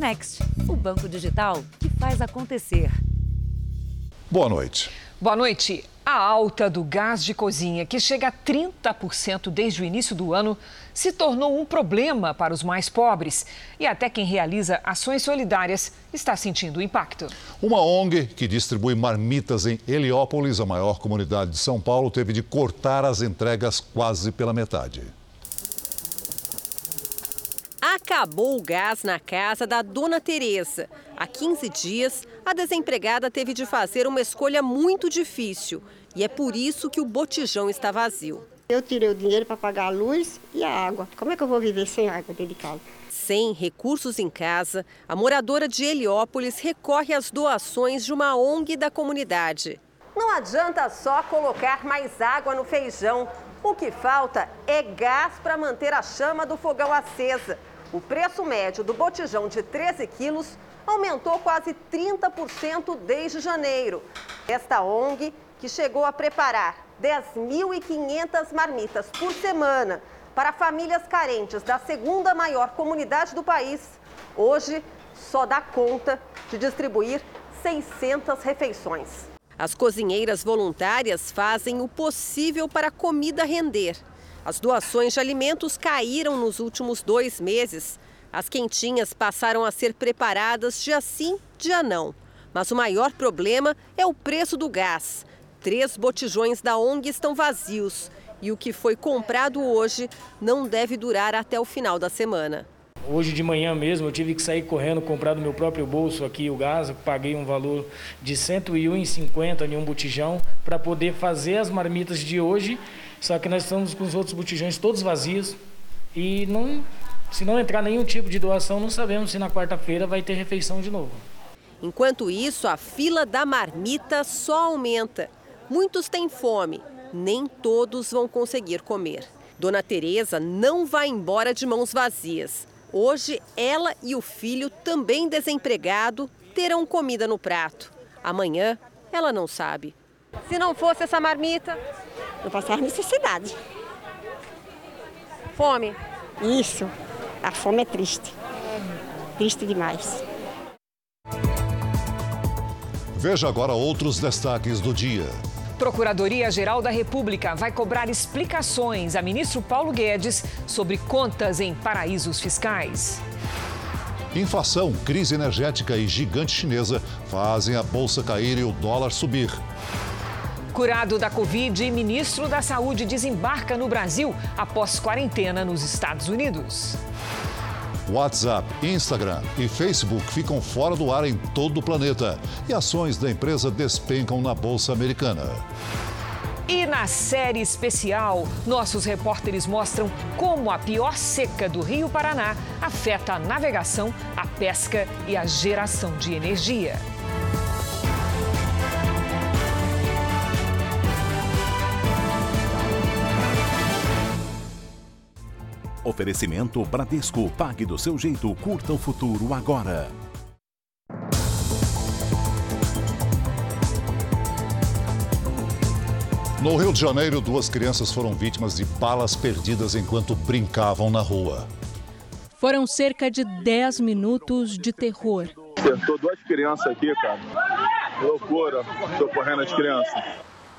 Next, o banco digital que faz acontecer. Boa noite. Boa noite. A alta do gás de cozinha, que chega a 30% desde o início do ano, se tornou um problema para os mais pobres. E até quem realiza ações solidárias está sentindo o impacto. Uma ONG que distribui marmitas em Heliópolis, a maior comunidade de São Paulo, teve de cortar as entregas quase pela metade. Acabou o gás na casa da dona Tereza. Há 15 dias, a desempregada teve de fazer uma escolha muito difícil. E é por isso que o botijão está vazio. Eu tirei o dinheiro para pagar a luz e a água. Como é que eu vou viver sem água dentro de casa? Sem recursos em casa, a moradora de Heliópolis recorre às doações de uma ONG da comunidade. Não adianta só colocar mais água no feijão. O que falta é gás para manter a chama do fogão acesa. O preço médio do botijão de 13 quilos aumentou quase 30% desde janeiro. Esta ONG, que chegou a preparar 10.500 marmitas por semana para famílias carentes da segunda maior comunidade do país, hoje só dá conta de distribuir 600 refeições. As cozinheiras voluntárias fazem o possível para a comida render. As doações de alimentos caíram nos últimos 2 meses. As quentinhas passaram a ser preparadas dia sim, dia não. Mas o maior problema é o preço do gás. 3 botijões da ONG estão vazios. E o que foi comprado hoje não deve durar até o final da semana. Hoje de manhã mesmo eu tive que sair correndo, comprar do meu próprio bolso aqui o gás. Eu paguei um valor de R$ 101,50 em um botijão para poder fazer as marmitas de hoje. Só que nós estamos com os outros botijões todos vazios e se não entrar nenhum tipo de doação, não sabemos se na quarta-feira vai ter refeição de novo. Enquanto isso, a fila da marmita só aumenta. Muitos têm fome, nem todos vão conseguir comer. Dona Tereza não vai embora de mãos vazias. Hoje, ela e o filho, também desempregado, terão comida no prato. Amanhã, ela não sabe. Se não fosse essa marmita, eu passava necessidade. Fome? Isso. A fome é triste. Triste demais. Veja agora outros destaques do dia. Procuradoria-Geral da República vai cobrar explicações a ministro Paulo Guedes sobre contas em paraísos fiscais. Inflação, crise energética e gigante chinesa fazem a bolsa cair e o dólar subir. Curado da Covid e ministro da Saúde desembarca no Brasil após quarentena nos Estados Unidos. WhatsApp, Instagram e Facebook ficam fora do ar em todo o planeta e ações da empresa despencam na Bolsa Americana. E na série especial, nossos repórteres mostram como a pior seca do Rio Paraná afeta a navegação, a pesca e a geração de energia. Oferecimento Bradesco. Pague do seu jeito. Curta o futuro agora. No Rio de Janeiro, 2 crianças foram vítimas de balas perdidas enquanto brincavam na rua. Foram cerca de 10 minutos de terror. Acertou 2 crianças aqui, cara. Loucura, socorrendo as crianças.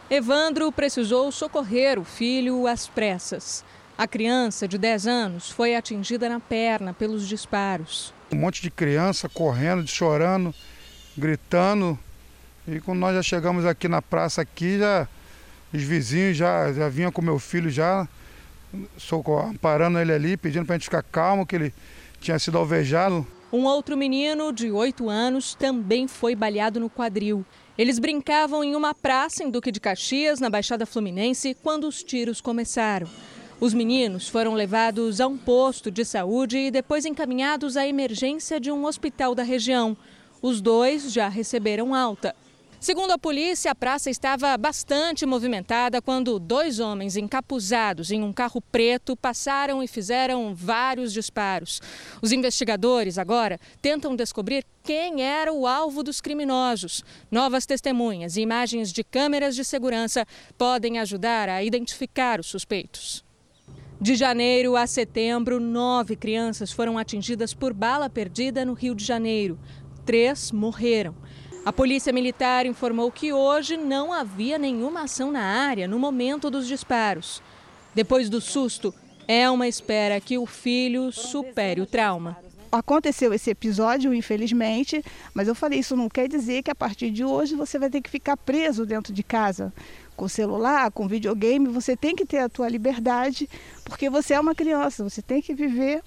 Evandro precisou socorrer o filho às pressas. A criança, de 10 anos, foi atingida na perna pelos disparos. Um monte de criança correndo, chorando, gritando. E quando nós já chegamos aqui na praça, aqui, os vizinhos já vinham com meu filho, já amparando ele ali, pedindo para a gente ficar calmo, que ele tinha sido alvejado. Um outro menino, de 8 anos, também foi baleado no quadril. Eles brincavam em uma praça em Duque de Caxias, na Baixada Fluminense, quando os tiros começaram. Os meninos foram levados a um posto de saúde e depois encaminhados à emergência de um hospital da região. Os 2 já receberam alta. Segundo a polícia, a praça estava bastante movimentada quando 2 homens encapuzados em um carro preto passaram e fizeram vários disparos. Os investigadores agora tentam descobrir quem era o alvo dos criminosos. Novas testemunhas e imagens de câmeras de segurança podem ajudar a identificar os suspeitos. De janeiro a setembro, 9 crianças foram atingidas por bala perdida no Rio de Janeiro. 3 morreram. A Polícia Militar informou que hoje não havia nenhuma ação na área no momento dos disparos. Depois do susto, é uma espera que o filho supere o trauma. Aconteceu esse episódio, infelizmente, mas eu falei, isso não quer dizer que a partir de hoje você vai ter que ficar preso dentro de casa. Com celular, com videogame, você tem que ter a tua liberdade, porque você é uma criança, você tem que viver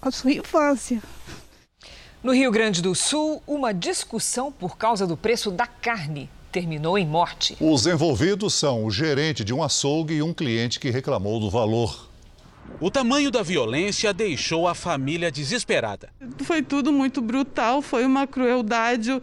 a sua infância. No Rio Grande do Sul, uma discussão por causa do preço da carne terminou em morte. Os envolvidos são o gerente de um açougue e um cliente que reclamou do valor. O tamanho da violência deixou a família desesperada. Foi tudo muito brutal, foi uma crueldade,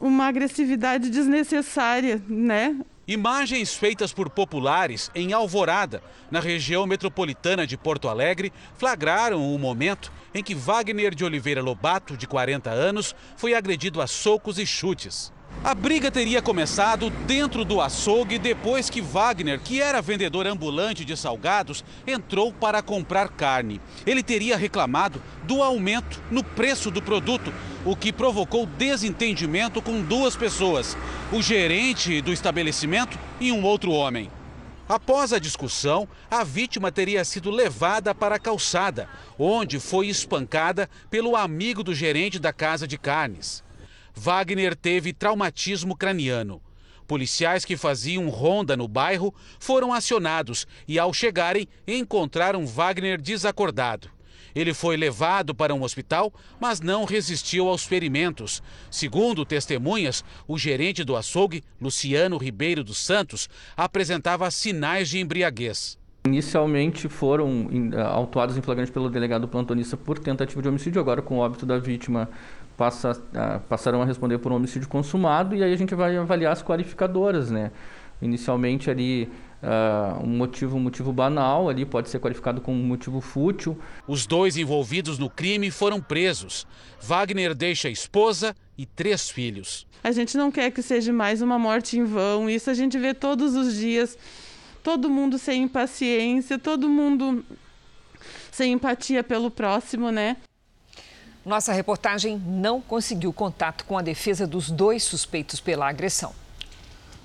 uma agressividade desnecessária, né? Imagens feitas por populares em Alvorada, na região metropolitana de Porto Alegre, flagraram o momento em que Wagner de Oliveira Lobato, de 40 anos, foi agredido a socos e chutes. A briga teria começado dentro do açougue depois que Wagner, que era vendedor ambulante de salgados, entrou para comprar carne. Ele teria reclamado do aumento no preço do produto, o que provocou desentendimento com 2 pessoas, o gerente do estabelecimento e um outro homem. Após a discussão, a vítima teria sido levada para a calçada, onde foi espancada pelo amigo do gerente da casa de carnes. Wagner teve traumatismo craniano. Policiais que faziam ronda no bairro foram acionados e, ao chegarem, encontraram Wagner desacordado. Ele foi levado para um hospital, mas não resistiu aos ferimentos. Segundo testemunhas, o gerente do açougue, Luciano Ribeiro dos Santos, apresentava sinais de embriaguez. Inicialmente foram autuados em flagrante pelo delegado plantonista por tentativa de homicídio. Agora, com o óbito da vítima, passarão a responder por um homicídio consumado, e aí a gente vai avaliar as qualificadoras, né? Inicialmente ali um motivo banal ali pode ser qualificado como um motivo fútil. Os 2 envolvidos no crime foram presos. Wagner deixa a esposa e 3 filhos. A gente não quer que seja mais uma morte em vão, isso a gente vê todos os dias, todo mundo sem impaciência, todo mundo sem empatia pelo próximo, né? Nossa reportagem não conseguiu contato com a defesa dos 2 suspeitos pela agressão.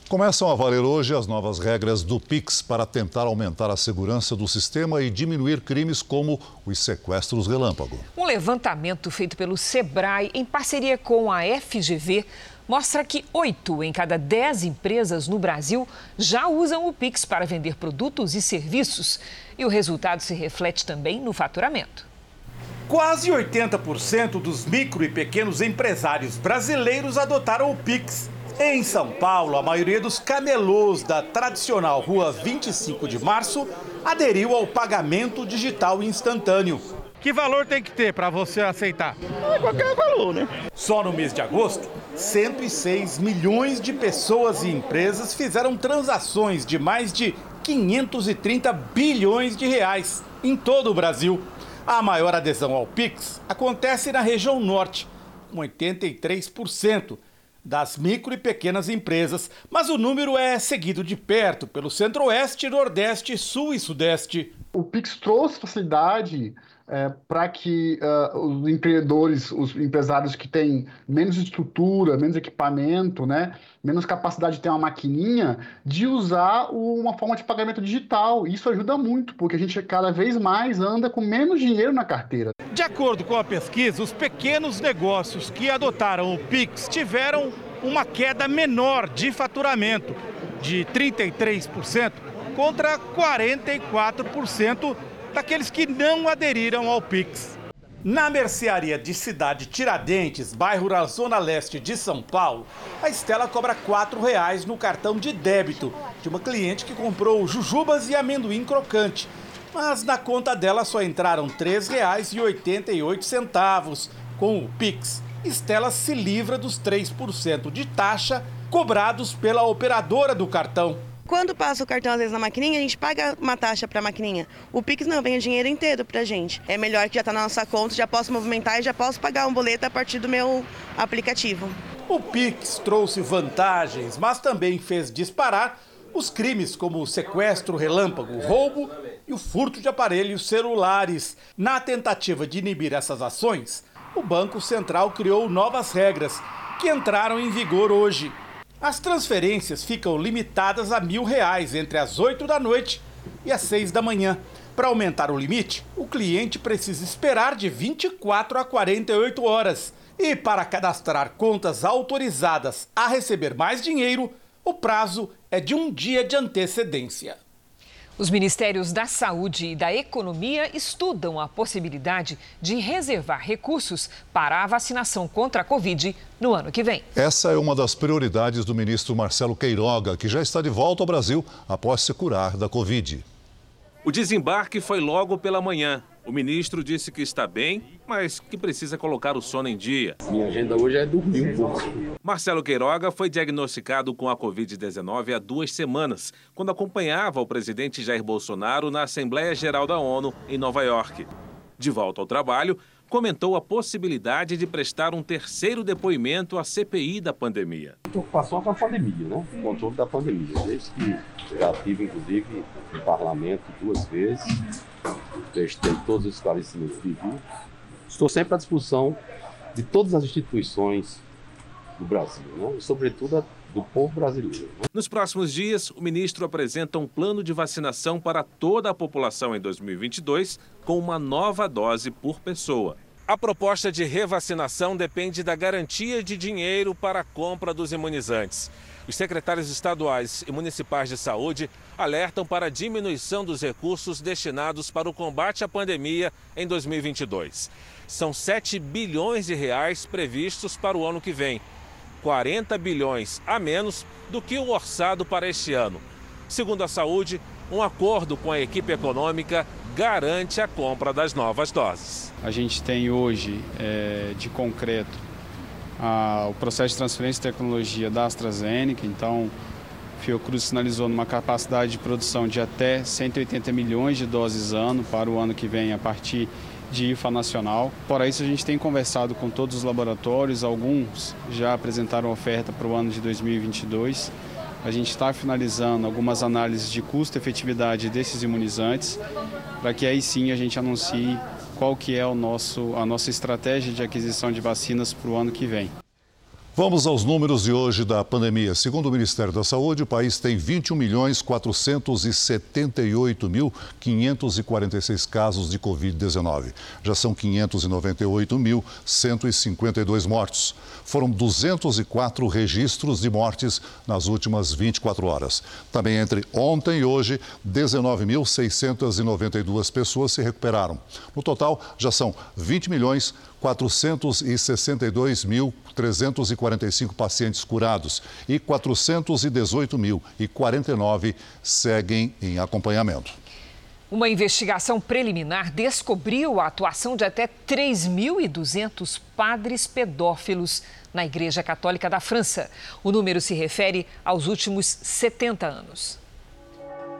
Começam a valer hoje as novas regras do Pix para tentar aumentar a segurança do sistema e diminuir crimes como os sequestros relâmpago. Um levantamento feito pelo Sebrae em parceria com a FGV mostra que 8 em cada 10 empresas no Brasil já usam o Pix para vender produtos e serviços. E o resultado se reflete também no faturamento. Quase 80% dos micro e pequenos empresários brasileiros adotaram o Pix. Em São Paulo, a maioria dos camelôs da tradicional Rua 25 de Março aderiu ao pagamento digital instantâneo. Que valor tem que ter para você aceitar? Qualquer valor, né? Só no mês de agosto, 106 milhões de pessoas e empresas fizeram transações de mais de 530 bilhões de reais em todo o Brasil. A maior adesão ao Pix acontece na região norte, com 83% das micro e pequenas empresas, mas o número é seguido de perto pelo centro-oeste, nordeste, sul e sudeste. O Pix trouxe facilidade para que os empreendedores, os empresários que têm menos estrutura, menos equipamento, né, menos capacidade de ter uma maquininha, de usar uma forma de pagamento digital. Isso ajuda muito, porque a gente cada vez mais anda com menos dinheiro na carteira. De acordo com a pesquisa, os pequenos negócios que adotaram o Pix tiveram uma queda menor de faturamento, de 33% contra 44%. Daqueles que não aderiram ao Pix. Na mercearia de Cidade Tiradentes, bairro da Zona Leste de São Paulo, a Estela cobra R$4 no cartão de débito de uma cliente que comprou jujubas e amendoim crocante. Mas na conta dela só entraram R$3,88. Com o Pix, Estela se livra dos 3% de taxa cobrados pela operadora do cartão. Quando passa o cartão, às vezes, na maquininha, a gente paga uma taxa para a maquininha. O Pix não, vem o dinheiro inteiro para a gente. É melhor que já está na nossa conta, já posso movimentar e já posso pagar um boleto a partir do meu aplicativo. O Pix trouxe vantagens, mas também fez disparar os crimes como o sequestro relâmpago, roubo e o furto de aparelhos celulares. Na tentativa de inibir essas ações, o Banco Central criou novas regras, que entraram em vigor hoje. As transferências ficam limitadas a R$ 1.000 entre as 8 da noite e as 6 da manhã. Para aumentar o limite, o cliente precisa esperar de 24 a 48 horas. E para cadastrar contas autorizadas a receber mais dinheiro, o prazo é de um dia de antecedência. Os ministérios da Saúde e da Economia estudam a possibilidade de reservar recursos para a vacinação contra a Covid no ano que vem. Essa é uma das prioridades do ministro Marcelo Queiroga, que já está de volta ao Brasil após se curar da Covid. O desembarque foi logo pela manhã. O ministro disse que está bem, mas que precisa colocar o sono em dia. Minha agenda hoje é dormir um pouco. Marcelo Queiroga foi diagnosticado com a Covid-19 há 2 semanas, quando acompanhava o presidente Jair Bolsonaro na Assembleia Geral da ONU, em Nova York. De volta ao trabalho, comentou a possibilidade de prestar um terceiro depoimento à CPI da pandemia. Preocupação com a pandemia, né? O controle da pandemia. Desde que já tive, inclusive, no parlamento 2 vezes. Prestei todos os esclarecimentos devidos. Estou sempre à disposição de todas as instituições do Brasil, né? E sobretudo do povo brasileiro. Né? Nos próximos dias, o ministro apresenta um plano de vacinação para toda a população em 2022, com uma nova dose por pessoa. A proposta de revacinação depende da garantia de dinheiro para a compra dos imunizantes. Os secretários estaduais e municipais de saúde alertam para a diminuição dos recursos destinados para o combate à pandemia em 2022. São R$ 7 bilhões previstos para o ano que vem, 40 bilhões a menos do que o orçado para este ano. Segundo a saúde, um acordo com a equipe econômica garante a compra das novas doses. A gente tem hoje de concreto o processo de transferência de tecnologia da AstraZeneca, então Fiocruz sinalizou numa capacidade de produção de até 180 milhões de doses ano para o ano que vem a partir de IFA nacional. Fora isso, a gente tem conversado com todos os laboratórios, alguns já apresentaram oferta para o ano de 2022. A gente está finalizando algumas análises de custo e efetividade desses imunizantes, para que aí sim a gente anuncie qual que é a nossa estratégia de aquisição de vacinas para o ano que vem. Vamos aos números de hoje da pandemia. Segundo o Ministério da Saúde, o país tem 21.478.546 casos de Covid-19. Já são 598.152 mortos. Foram 204 registros de mortes nas últimas 24 horas. Também entre ontem e hoje, 19.692 pessoas se recuperaram. No total, já são 20.462.345 pacientes curados e 418.049 seguem em acompanhamento. Uma investigação preliminar descobriu a atuação de até 3.200 padres pedófilos na Igreja Católica da França. O número se refere aos últimos 70 anos.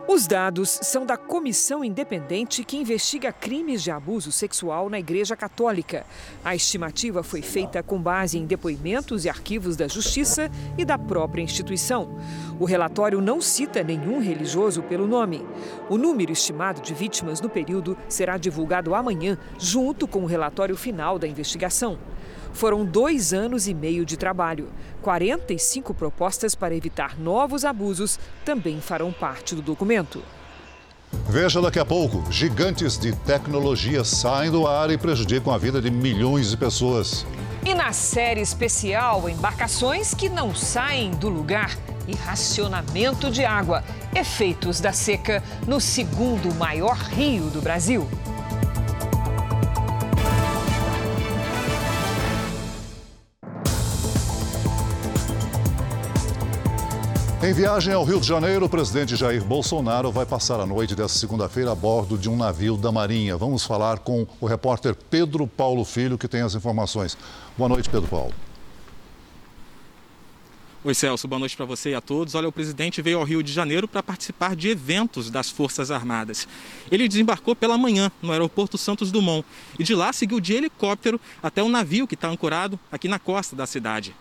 Os dados são da comissão independente que investiga crimes de abuso sexual na Igreja Católica. A estimativa foi feita com base em depoimentos e arquivos da Justiça e da própria instituição. O relatório não cita nenhum religioso pelo nome. O número estimado de vítimas no período será divulgado amanhã, junto com o relatório final da investigação. Foram 2 anos e meio de trabalho. 45 propostas para evitar novos abusos também farão parte do documento. Veja daqui a pouco, gigantes de tecnologia saem do ar e prejudicam a vida de milhões de pessoas. E na série especial, embarcações que não saem do lugar e racionamento de água. Efeitos da seca no segundo maior rio do Brasil. Em viagem ao Rio de Janeiro, o presidente Jair Bolsonaro vai passar a noite desta segunda-feira a bordo de um navio da Marinha. Vamos falar com o repórter Pedro Paulo Filho, que tem as informações. Boa noite, Pedro Paulo. Oi, Celso. Boa noite para você e a todos. Olha, o presidente veio ao Rio de Janeiro para participar de eventos das Forças Armadas. Ele desembarcou pela manhã no aeroporto Santos Dumont e de lá seguiu de helicóptero até o navio que está ancorado aqui na costa da cidade.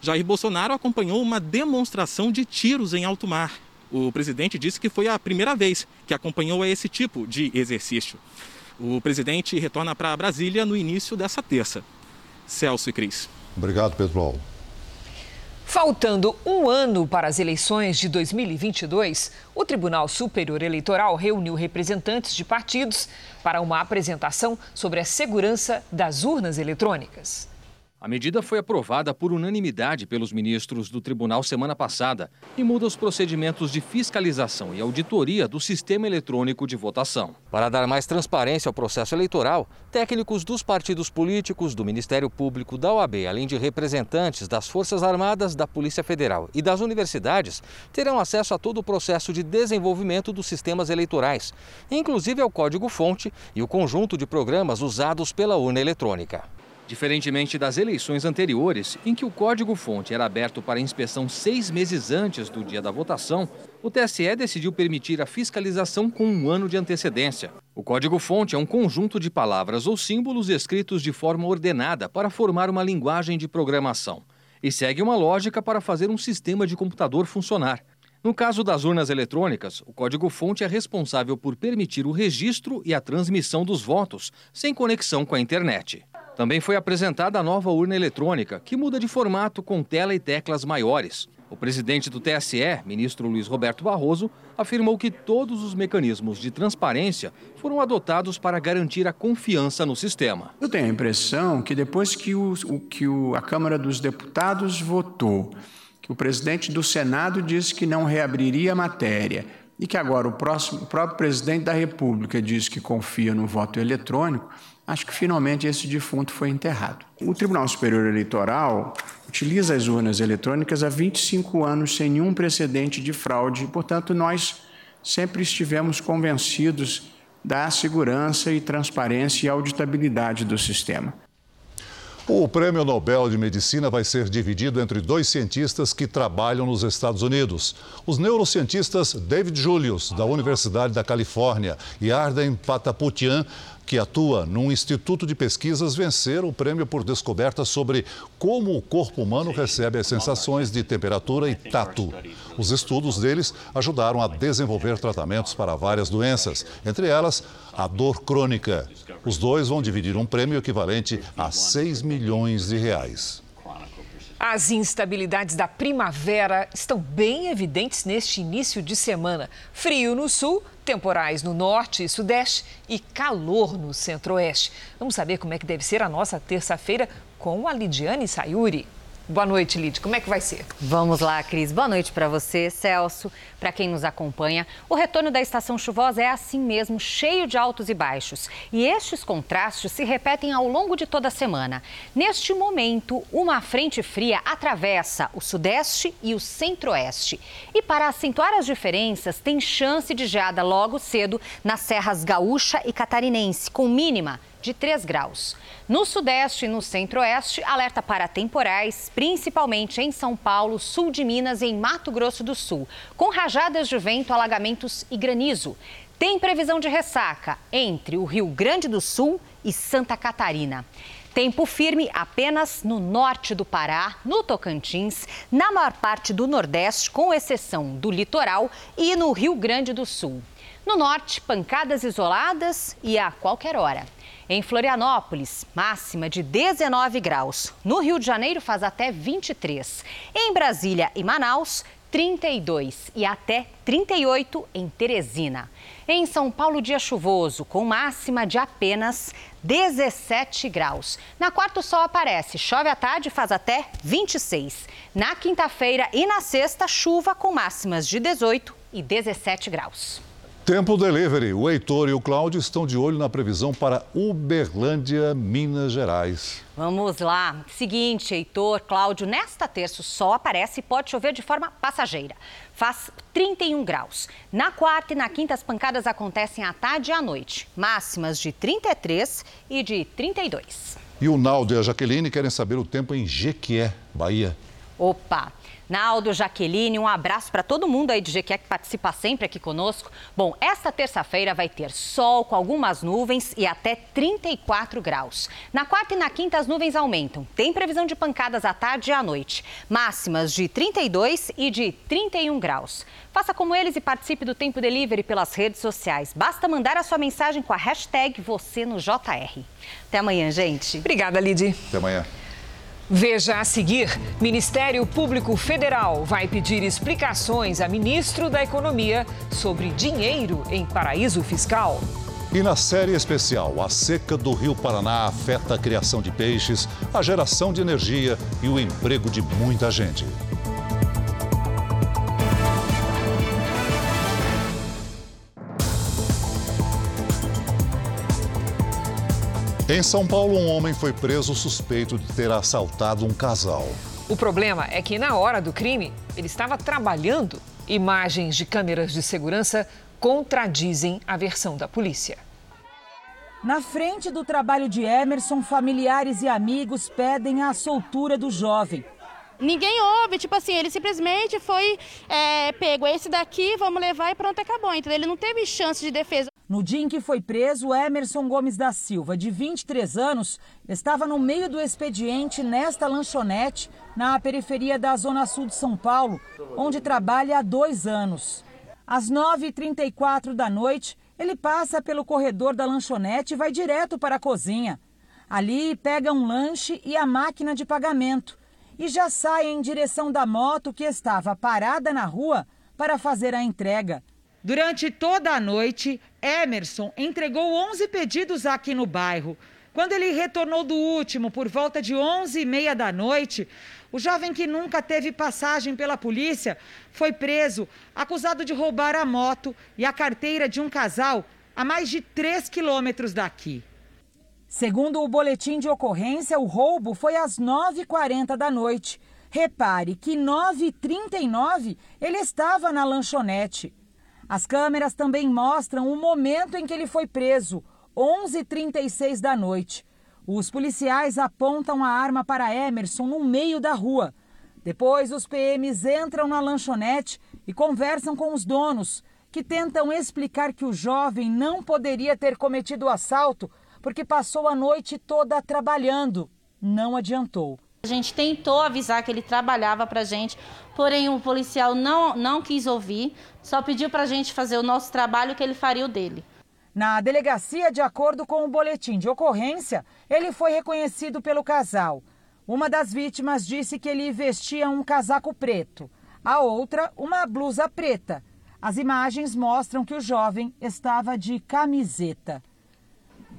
Jair Bolsonaro acompanhou uma demonstração de tiros em alto mar. O presidente disse que foi a primeira vez que acompanhou esse tipo de exercício. O presidente retorna para Brasília no início dessa terça. Celso e Cris. Obrigado, pessoal. Faltando um ano para as eleições de 2022, o Tribunal Superior Eleitoral reuniu representantes de partidos para uma apresentação sobre a segurança das urnas eletrônicas. A medida foi aprovada por unanimidade pelos ministros do tribunal semana passada e muda os procedimentos de fiscalização e auditoria do sistema eletrônico de votação. Para dar mais transparência ao processo eleitoral, técnicos dos partidos políticos, do Ministério Público, da OAB, além de representantes das Forças Armadas, da Polícia Federal e das universidades, terão acesso a todo o processo de desenvolvimento dos sistemas eleitorais, inclusive ao código-fonte e o conjunto de programas usados pela urna eletrônica. Diferentemente das eleições anteriores, em que o código-fonte era aberto para inspeção 6 meses antes do dia da votação, o TSE decidiu permitir a fiscalização com 1 ano de antecedência. O código-fonte é um conjunto de palavras ou símbolos escritos de forma ordenada para formar uma linguagem de programação e segue uma lógica para fazer um sistema de computador funcionar. No caso das urnas eletrônicas, o código-fonte é responsável por permitir o registro e a transmissão dos votos, sem conexão com a internet. Também foi apresentada a nova urna eletrônica, que muda de formato com tela e teclas maiores. O presidente do TSE, ministro Luiz Roberto Barroso, afirmou que todos os mecanismos de transparência foram adotados para garantir a confiança no sistema. Eu tenho a impressão que depois que a Câmara dos Deputados votou, que o presidente do Senado disse que não reabriria a matéria e que agora o próprio presidente da República diz que confia no voto eletrônico, acho que finalmente esse defunto foi enterrado. O Tribunal Superior Eleitoral utiliza as urnas eletrônicas há 25 anos sem nenhum precedente de fraude. Portanto, nós sempre estivemos convencidos da segurança e transparência e auditabilidade do sistema. O Prêmio Nobel de Medicina vai ser dividido entre 2 cientistas que trabalham nos Estados Unidos. Os neurocientistas David Julius, da Universidade da Califórnia, e Arden Pataputian, que atua num instituto de pesquisas, venceram o prêmio por descoberta sobre como o corpo humano recebe as sensações de temperatura e tato. Os estudos deles ajudaram a desenvolver tratamentos para várias doenças, entre elas a dor crônica. Os 2 vão dividir um prêmio equivalente a R$6 milhões. As instabilidades da primavera estão bem evidentes neste início de semana. Frio no sul, temporais no norte e sudeste e calor no centro-oeste. Vamos saber como é que deve ser a nossa terça-feira com a Lidiane Sayuri. Boa noite, Lid. Como é que vai ser? Vamos lá, Cris. Boa noite para você, Celso, para quem nos acompanha. O retorno da estação chuvosa é assim mesmo, cheio de altos e baixos. E estes contrastes se repetem ao longo de toda a semana. Neste momento, uma frente fria atravessa o sudeste e o centro-oeste. E para acentuar as diferenças, tem chance de geada logo cedo nas serras gaúcha e catarinense, com mínima de 3 graus. No sudeste e no centro-oeste, alerta para temporais, principalmente em São Paulo, sul de Minas e em Mato Grosso do Sul, com rajadas de vento, alagamentos e granizo. Tem previsão de ressaca entre o Rio Grande do Sul e Santa Catarina. Tempo firme apenas no norte do Pará, no Tocantins, na maior parte do Nordeste, com exceção do litoral, e no Rio Grande do Sul. No norte, pancadas isoladas e a qualquer hora. Em Florianópolis, máxima de 19 graus. No Rio de Janeiro, faz até 23. Em Brasília e Manaus, 32 e até 38 em Teresina. Em São Paulo, dia chuvoso, com máxima de apenas 17 graus. Na quarta, o sol aparece, chove à tarde e faz até 26. Na quinta-feira e na sexta, chuva com máximas de 18 e 17 graus. Tempo Delivery. O Heitor e o Cláudio estão de olho na previsão para Uberlândia, Minas Gerais. Vamos lá. Seguinte, Heitor, Cláudio, nesta terça o sol aparece e pode chover de forma passageira. Faz 31 graus. Na quarta e na quinta as pancadas acontecem à tarde e à noite. Máximas de 33 e de 32. E o Naldo e a Jaqueline querem saber o tempo em Jequié, Bahia. Opa! Naldo, Jaqueline, um abraço para todo mundo aí de Jequié que participa sempre aqui conosco. Bom, esta terça-feira vai ter sol com algumas nuvens e até 34 graus. Na quarta e na quinta as nuvens aumentam. Tem previsão de pancadas à tarde e à noite. Máximas de 32 e de 31 graus. Faça como eles e participe do Tempo Delivery pelas redes sociais. Basta mandar a sua mensagem com a hashtag #VocêNoJR. Até amanhã, gente. Obrigada, Lidy. Até amanhã. Veja a seguir, Ministério Público Federal vai pedir explicações a ministro da Economia sobre dinheiro em paraíso fiscal. E na série especial, a seca do Rio Paraná afeta a criação de peixes, a geração de energia e o emprego de muita gente. Em São Paulo, um homem foi preso suspeito de ter assaltado um casal. O problema é que, na hora do crime, ele estava trabalhando. Imagens de câmeras de segurança contradizem a versão da polícia. Na frente do trabalho de Emerson, familiares e amigos pedem a soltura do jovem. Ninguém ouve, tipo assim, ele simplesmente foi pego. Esse daqui, vamos levar e pronto, acabou. Então, ele não teve chance de defesa. No dia em que foi preso, Emerson Gomes da Silva, de 23 anos, estava no meio do expediente nesta lanchonete, na periferia da Zona Sul de São Paulo, onde trabalha há 2 anos. Às 9h34 da noite, ele passa pelo corredor da lanchonete e vai direto para a cozinha. Ali, pega um lanche e a máquina de pagamento. E já sai em direção da moto que estava parada na rua para fazer a entrega. Durante toda a noite, Emerson entregou 11 pedidos aqui no bairro. Quando ele retornou do último, por volta de 11h30 da noite, o jovem que nunca teve passagem pela polícia foi preso, acusado de roubar a moto e a carteira de um casal a mais de 3 quilômetros daqui. Segundo o boletim de ocorrência, o roubo foi às 9h40 da noite. Repare que 9h39 ele estava na lanchonete. As câmeras também mostram o momento em que ele foi preso, 11h36 da noite. Os policiais apontam a arma para Emerson no meio da rua. Depois, os PMs entram na lanchonete e conversam com os donos, que tentam explicar que o jovem não poderia ter cometido o assalto porque passou a noite toda trabalhando. Não adiantou. A gente tentou avisar que ele trabalhava para a gente, porém o policial não quis ouvir, só pediu para a gente fazer o nosso trabalho que ele faria o dele. Na delegacia, de acordo com o boletim de ocorrência, ele foi reconhecido pelo casal. Uma das vítimas disse que ele vestia um casaco preto, a outra uma blusa preta. As imagens mostram que o jovem estava de camiseta.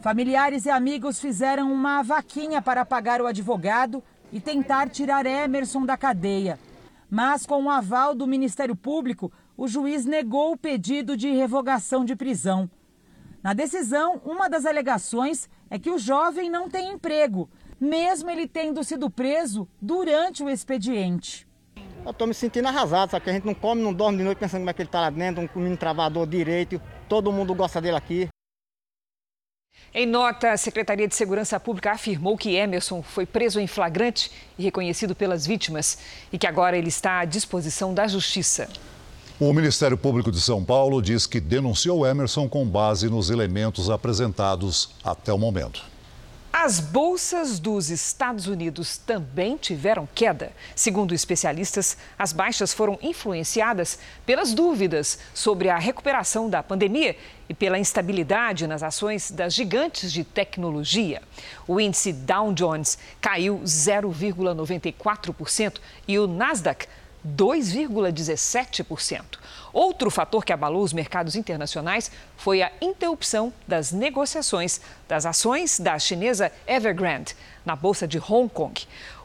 Familiares e amigos fizeram uma vaquinha para pagar o advogado e tentar tirar Emerson da cadeia. Mas, com o aval do Ministério Público, o juiz negou o pedido de revogação de prisão. Na decisão, uma das alegações é que o jovem não tem emprego, mesmo ele tendo sido preso durante o expediente. Eu estou me sentindo arrasado, sabe? Que a gente não come, não dorme de noite pensando como é que ele está lá dentro, um menino travador direito, todo mundo gosta dele aqui. Em nota, a Secretaria de Segurança Pública afirmou que Emerson foi preso em flagrante e reconhecido pelas vítimas e que agora ele está à disposição da Justiça. O Ministério Público de São Paulo diz que denunciou Emerson com base nos elementos apresentados até o momento. As bolsas dos Estados Unidos também tiveram queda. Segundo especialistas, as baixas foram influenciadas pelas dúvidas sobre a recuperação da pandemia e pela instabilidade nas ações das gigantes de tecnologia. O índice Dow Jones caiu 0,94% e o Nasdaq 2,17%. Outro fator que abalou os mercados internacionais foi a interrupção das negociações das ações da chinesa Evergrande na Bolsa de Hong Kong.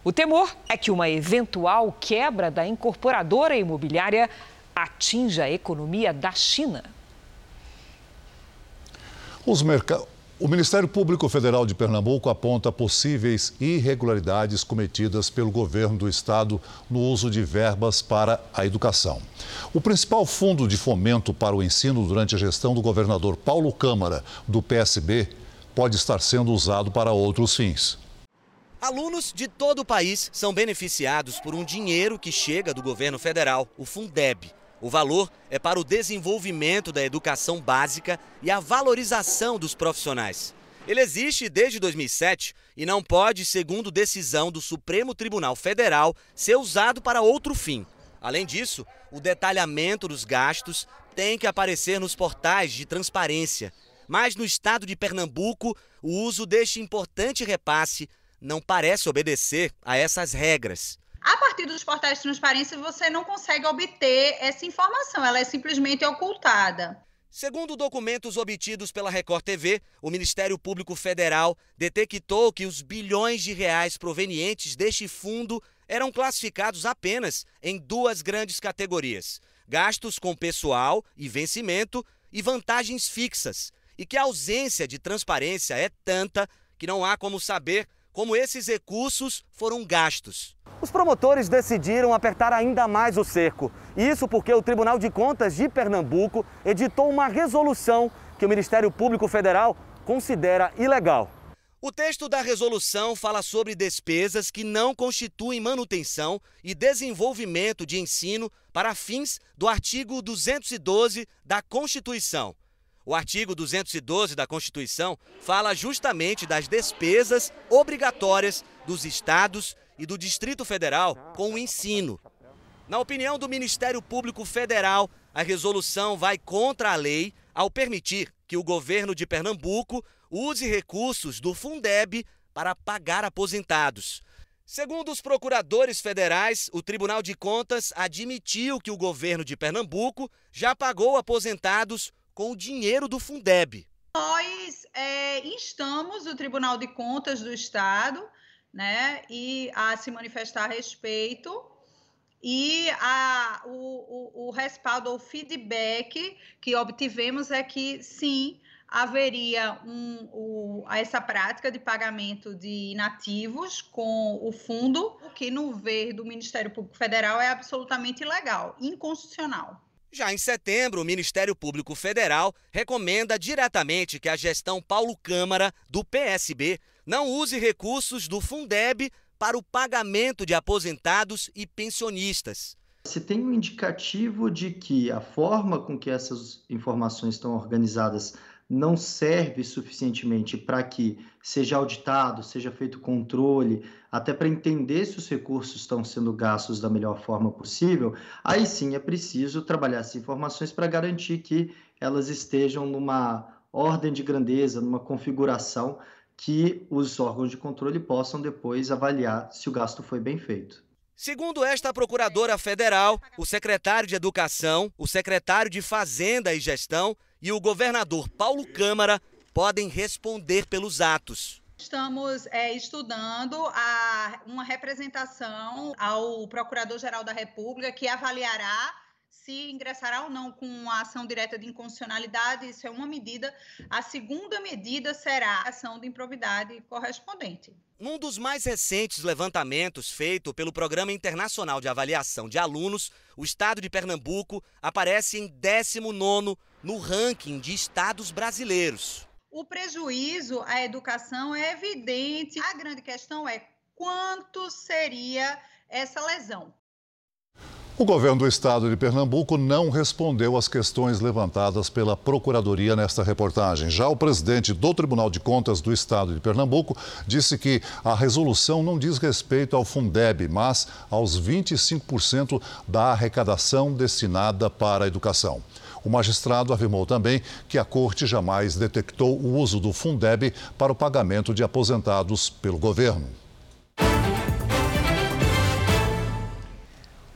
O temor é que uma eventual quebra da incorporadora imobiliária atinja a economia da China. O Ministério Público Federal de Pernambuco aponta possíveis irregularidades cometidas pelo governo do estado no uso de verbas para a educação. O principal fundo de fomento para o ensino durante a gestão do governador Paulo Câmara, do PSB, pode estar sendo usado para outros fins. Alunos de todo o país são beneficiados por um dinheiro que chega do governo federal, o Fundeb. O valor é para o desenvolvimento da educação básica e a valorização dos profissionais. Ele existe desde 2007 e não pode, segundo decisão do Supremo Tribunal Federal, ser usado para outro fim. Além disso, o detalhamento dos gastos tem que aparecer nos portais de transparência. Mas no estado de Pernambuco, o uso deste importante repasse não parece obedecer a essas regras. A partir dos portais de transparência, você não consegue obter essa informação, ela é simplesmente ocultada. Segundo documentos obtidos pela Record TV, o Ministério Público Federal detectou que os bilhões de reais provenientes deste fundo eram classificados apenas em duas grandes categorias: gastos com pessoal e vencimento e vantagens fixas, e que a ausência de transparência é tanta que não há como saber como esses recursos foram gastos. Os promotores decidiram apertar ainda mais o cerco. Isso porque o Tribunal de Contas de Pernambuco editou uma resolução que o Ministério Público Federal considera ilegal. O texto da resolução fala sobre despesas que não constituem manutenção e desenvolvimento de ensino para fins do artigo 212 da Constituição. O artigo 212 da Constituição fala justamente das despesas obrigatórias dos estados e do Distrito Federal com o ensino. Na opinião do Ministério Público Federal, a resolução vai contra a lei ao permitir que o governo de Pernambuco use recursos do Fundeb para pagar aposentados. Segundo os procuradores federais, o Tribunal de Contas admitiu que o governo de Pernambuco já pagou aposentados com o dinheiro do Fundeb. Nós instamos o Tribunal de Contas do Estado, né, a se manifestar a respeito e o respaldo ou feedback que obtivemos é que, sim, haveria essa prática de pagamento de inativos com o fundo, o que, no ver do Ministério Público Federal, é absolutamente ilegal, inconstitucional. Já em setembro, o Ministério Público Federal recomenda diretamente que a gestão Paulo Câmara, do PSB, não use recursos do Fundeb para o pagamento de aposentados e pensionistas. Se tem um indicativo de que a forma com que essas informações estão organizadas não serve suficientemente para que seja auditado, seja feito controle, até para entender se os recursos estão sendo gastos da melhor forma possível, aí sim é preciso trabalhar essas informações para garantir que elas estejam numa ordem de grandeza, numa configuração que os órgãos de controle possam depois avaliar se o gasto foi bem feito. Segundo esta procuradora federal, o secretário de Educação, o secretário de Fazenda e Gestão e o governador Paulo Câmara podem responder pelos atos. Estamos estudando uma representação ao Procurador-Geral da República, que avaliará se ingressará ou não com a ação direta de inconstitucionalidade. Isso é uma medida. A segunda medida será a ação de improbidade correspondente. Num dos mais recentes levantamentos feito pelo Programa Internacional de Avaliação de Alunos, o estado de Pernambuco aparece em 19º no ranking de estados brasileiros. O prejuízo à educação é evidente. A grande questão é quanto seria essa lesão. O governo do estado de Pernambuco não respondeu às questões levantadas pela Procuradoria nesta reportagem. Já o presidente do Tribunal de Contas do estado de Pernambuco disse que a resolução não diz respeito ao Fundeb, mas aos 25% da arrecadação destinada para a educação. O magistrado afirmou também que a corte jamais detectou o uso do Fundeb para o pagamento de aposentados pelo governo.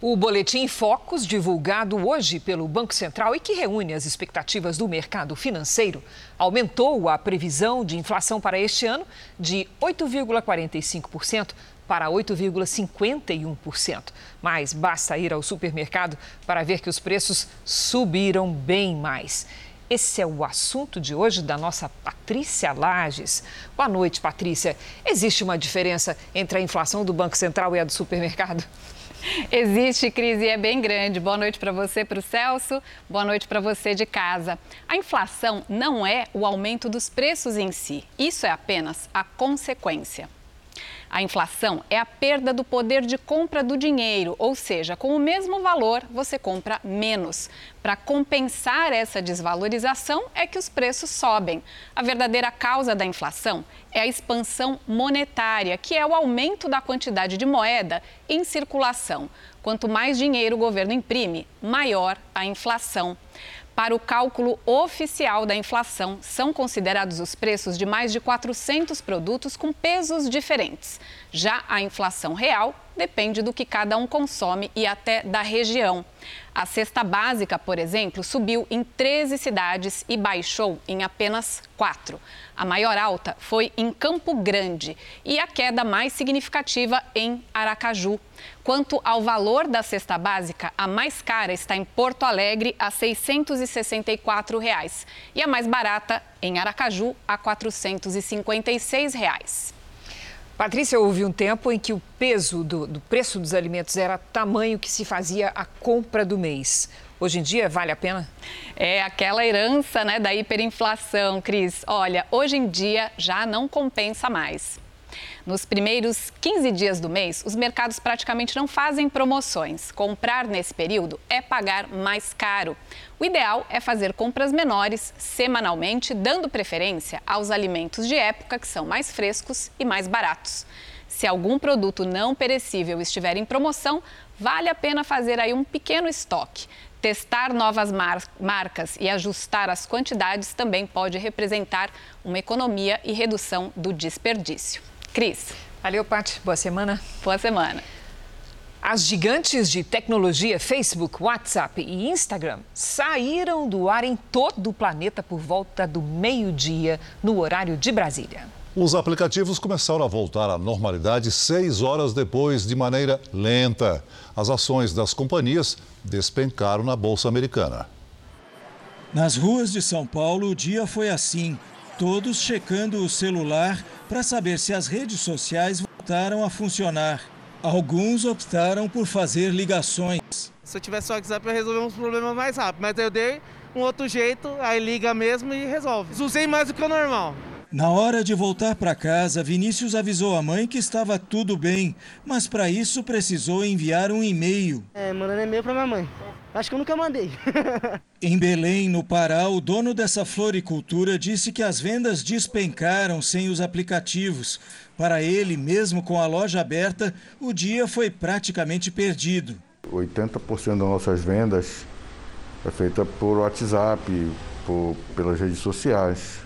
O boletim Focus, divulgado hoje pelo Banco Central e que reúne as expectativas do mercado financeiro, aumentou a previsão de inflação para este ano de 8,45% para 8,51%. Mas basta ir ao supermercado para ver que os preços subiram bem mais. Esse é o assunto de hoje da nossa Patrícia Lages. Boa noite, Patrícia. Existe uma diferença entre a inflação do Banco Central e a do supermercado? Existe, Cris, e é bem grande. Boa noite para você, para o Celso. Boa noite para você de casa. A inflação não é o aumento dos preços em si. Isso é apenas a consequência. A inflação é a perda do poder de compra do dinheiro, ou seja, com o mesmo valor você compra menos. Para compensar essa desvalorização é que os preços sobem. A verdadeira causa da inflação é a expansão monetária, que é o aumento da quantidade de moeda em circulação. Quanto mais dinheiro o governo imprime, maior a inflação. Para o cálculo oficial da inflação, são considerados os preços de mais de 400 produtos com pesos diferentes. Já a inflação real depende do que cada um consome e até da região. A cesta básica, por exemplo, subiu em 13 cidades e baixou em apenas 4. A maior alta foi em Campo Grande e a queda mais significativa em Aracaju. Quanto ao valor da cesta básica, a mais cara está em Porto Alegre, a R$ 664 reais, e a mais barata, em Aracaju, a R$ 456 reais. Patrícia, houve um tempo em que o peso do preço dos alimentos era tamanho que se fazia a compra do mês. Hoje em dia, vale a pena? É aquela herança, né, da hiperinflação, Cris. Olha, hoje em dia já não compensa mais. Nos primeiros 15 dias do mês, os mercados praticamente não fazem promoções. Comprar nesse período é pagar mais caro. O ideal é fazer compras menores semanalmente, dando preferência aos alimentos de época, que são mais frescos e mais baratos. Se algum produto não perecível estiver em promoção, vale a pena fazer aí um pequeno estoque. Testar novas marcas e ajustar as quantidades também pode representar uma economia e redução do desperdício. Cris. Valeu, Paty. Boa semana. Boa semana. As gigantes de tecnologia Facebook, WhatsApp e Instagram saíram do ar em todo o planeta por volta do meio-dia, no horário de Brasília. Os aplicativos começaram a voltar à normalidade 6 horas depois, de maneira lenta. As ações das companhias despencaram na Bolsa Americana. Nas ruas de São Paulo, o dia foi assim. Todos checando o celular para saber se as redes sociais voltaram a funcionar. Alguns optaram por fazer ligações. Se eu tivesse o WhatsApp, eu ia resolver uns problemas mais rápido. Mas eu dei um outro jeito, aí liga mesmo e resolve. Usei mais do que o normal. Na hora de voltar para casa, Vinícius avisou a mãe que estava tudo bem, mas para isso precisou enviar um e-mail. Mandando e-mail para minha mãe. Acho que eu nunca mandei. Em Belém, no Pará, o dono dessa floricultura disse que as vendas despencaram sem os aplicativos. Para ele, mesmo com a loja aberta, o dia foi praticamente perdido. 80% das nossas vendas é feita por WhatsApp, pelas redes sociais.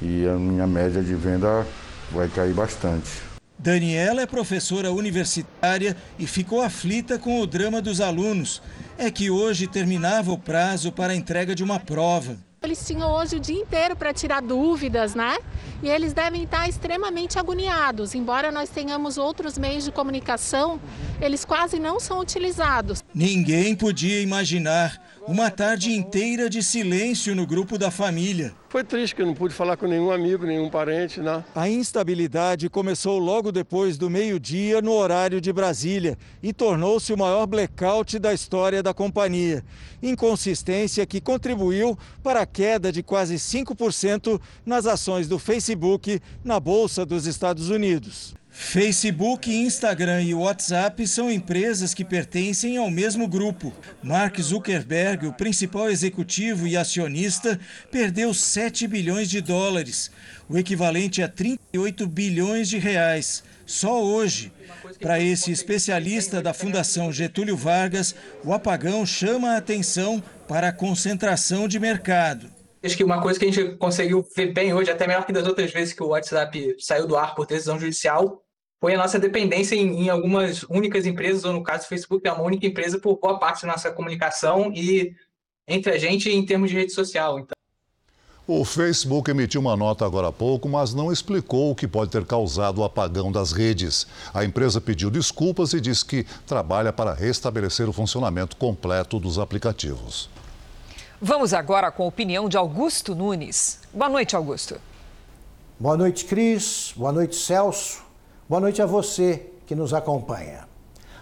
E a minha média de venda vai cair bastante. Daniela é professora universitária e ficou aflita com o drama dos alunos. É que hoje terminava o prazo para a entrega de uma prova. Eles tinham hoje o dia inteiro para tirar dúvidas, né? E eles devem estar extremamente agoniados. Embora nós tenhamos outros meios de comunicação, eles quase não são utilizados. Ninguém podia imaginar uma tarde inteira de silêncio no grupo da família. Foi triste que eu não pude falar com nenhum amigo, nenhum parente, né? A instabilidade começou logo depois do meio-dia no horário de Brasília e tornou-se o maior blackout da história da companhia. Inconsistência que contribuiu para a queda de quase 5% nas ações do Facebook na Bolsa dos Estados Unidos. Facebook, Instagram e WhatsApp são empresas que pertencem ao mesmo grupo. Mark Zuckerberg, o principal executivo e acionista, perdeu US$ 7 bilhões, o equivalente a 38 bilhões de reais, só hoje. Para esse especialista da Fundação Getúlio Vargas, o apagão chama a atenção para a concentração de mercado. Acho que uma coisa que a gente conseguiu ver bem hoje, até melhor que das outras vezes que o WhatsApp saiu do ar por decisão judicial, foi a nossa dependência em algumas únicas empresas, ou no caso o Facebook é uma única empresa por boa parte da nossa comunicação e entre a gente em termos de rede social. Então. O Facebook emitiu uma nota agora há pouco, mas não explicou o que pode ter causado o apagão das redes. A empresa pediu desculpas e diz que trabalha para restabelecer o funcionamento completo dos aplicativos. Vamos agora com a opinião de Augusto Nunes. Boa noite, Augusto. Boa noite, Cris. Boa noite, Celso. Boa noite a você que nos acompanha.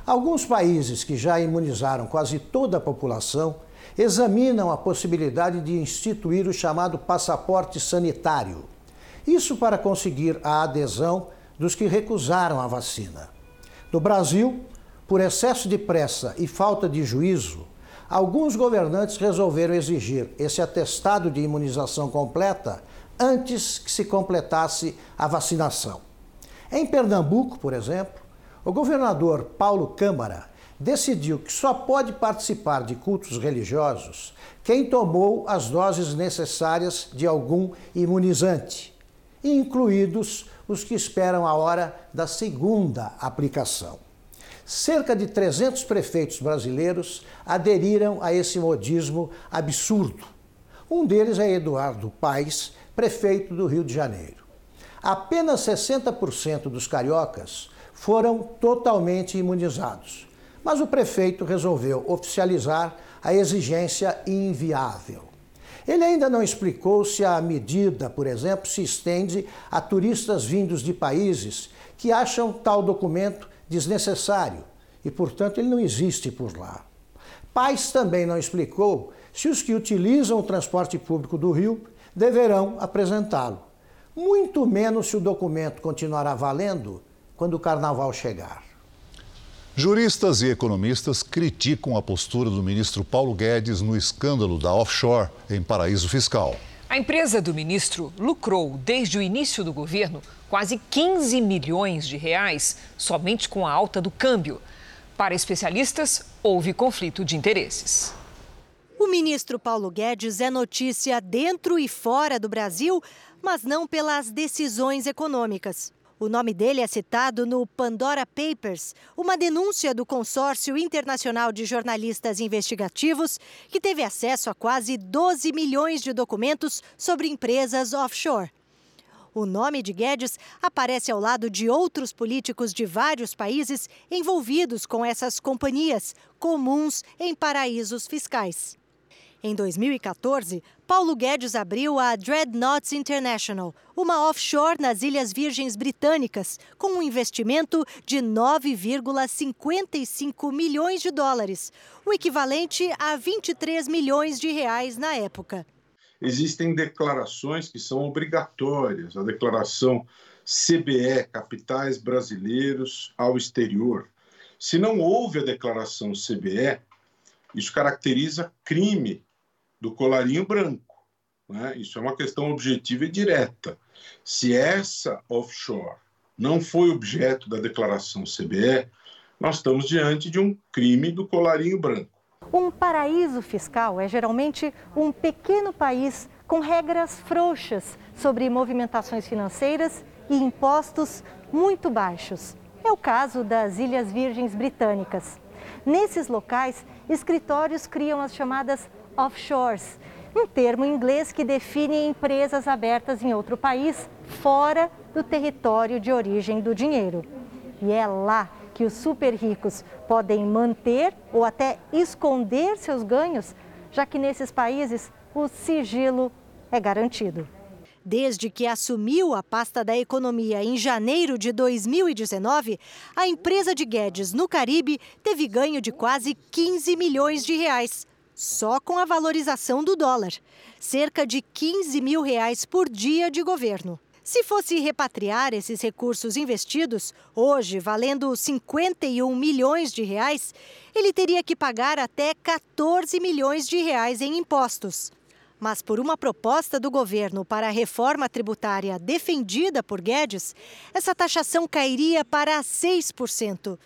Alguns países que já imunizaram quase toda a população examinam a possibilidade de instituir o chamado passaporte sanitário. Isso para conseguir a adesão dos que recusaram a vacina. No Brasil, por excesso de pressa e falta de juízo, alguns governantes resolveram exigir esse atestado de imunização completa antes que se completasse a vacinação. Em Pernambuco, por exemplo, o governador Paulo Câmara decidiu que só pode participar de cultos religiosos quem tomou as doses necessárias de algum imunizante, incluídos os que esperam a hora da segunda aplicação. Cerca de 300 prefeitos brasileiros aderiram a esse modismo absurdo. Um deles é Eduardo Paes, prefeito do Rio de Janeiro. Apenas 60% dos cariocas foram totalmente imunizados, mas o prefeito resolveu oficializar a exigência inviável. Ele ainda não explicou se a medida, por exemplo, se estende a turistas vindos de países que acham tal documento desnecessário e, portanto, ele não existe por lá. Paes também não explicou se os que utilizam o transporte público do Rio deverão apresentá-lo, muito menos se o documento continuará valendo quando o carnaval chegar. Juristas e economistas criticam a postura do ministro Paulo Guedes no escândalo da offshore em paraíso fiscal. A empresa do ministro lucrou, desde o início do governo, quase 15 milhões de reais somente com a alta do câmbio. Para especialistas, houve conflito de interesses. O ministro Paulo Guedes é notícia dentro e fora do Brasil, mas não pelas decisões econômicas. O nome dele é citado no Pandora Papers, uma denúncia do Consórcio Internacional de Jornalistas Investigativos, que teve acesso a quase 12 milhões de documentos sobre empresas offshore. O nome de Guedes aparece ao lado de outros políticos de vários países envolvidos com essas companhias, comuns em paraísos fiscais. Em 2014, Paulo Guedes abriu a Dreadnoughts International, uma offshore nas Ilhas Virgens Britânicas, com um investimento de 9,55 milhões de dólares, o equivalente a 23 milhões de reais na época. Existem declarações que são obrigatórias, a declaração CBE, Capitais Brasileiros ao Exterior. Se não houve a declaração CBE, isso caracteriza crime do colarinho branco, né? Isso é uma questão objetiva e direta. Se essa offshore não foi objeto da declaração CBE, nós estamos diante de um crime do colarinho branco. Um paraíso fiscal é geralmente um pequeno país com regras frouxas sobre movimentações financeiras e impostos muito baixos. É o caso das Ilhas Virgens Britânicas. Nesses locais, escritórios criam as chamadas offshores, um termo em inglês que define empresas abertas em outro país fora do território de origem do dinheiro. E é lá que os super ricos podem manter ou até esconder seus ganhos, já que nesses países o sigilo é garantido. Desde que assumiu a pasta da economia em janeiro de 2019, a empresa de Guedes no Caribe teve ganho de quase 15 milhões de reais, só com a valorização do dólar. Cerca de 15 mil reais por dia de governo. Se fosse repatriar esses recursos investidos, hoje valendo 51 milhões de reais, ele teria que pagar até 14 milhões de reais em impostos. Mas por uma proposta do governo para a reforma tributária defendida por Guedes, essa taxação cairia para 6%.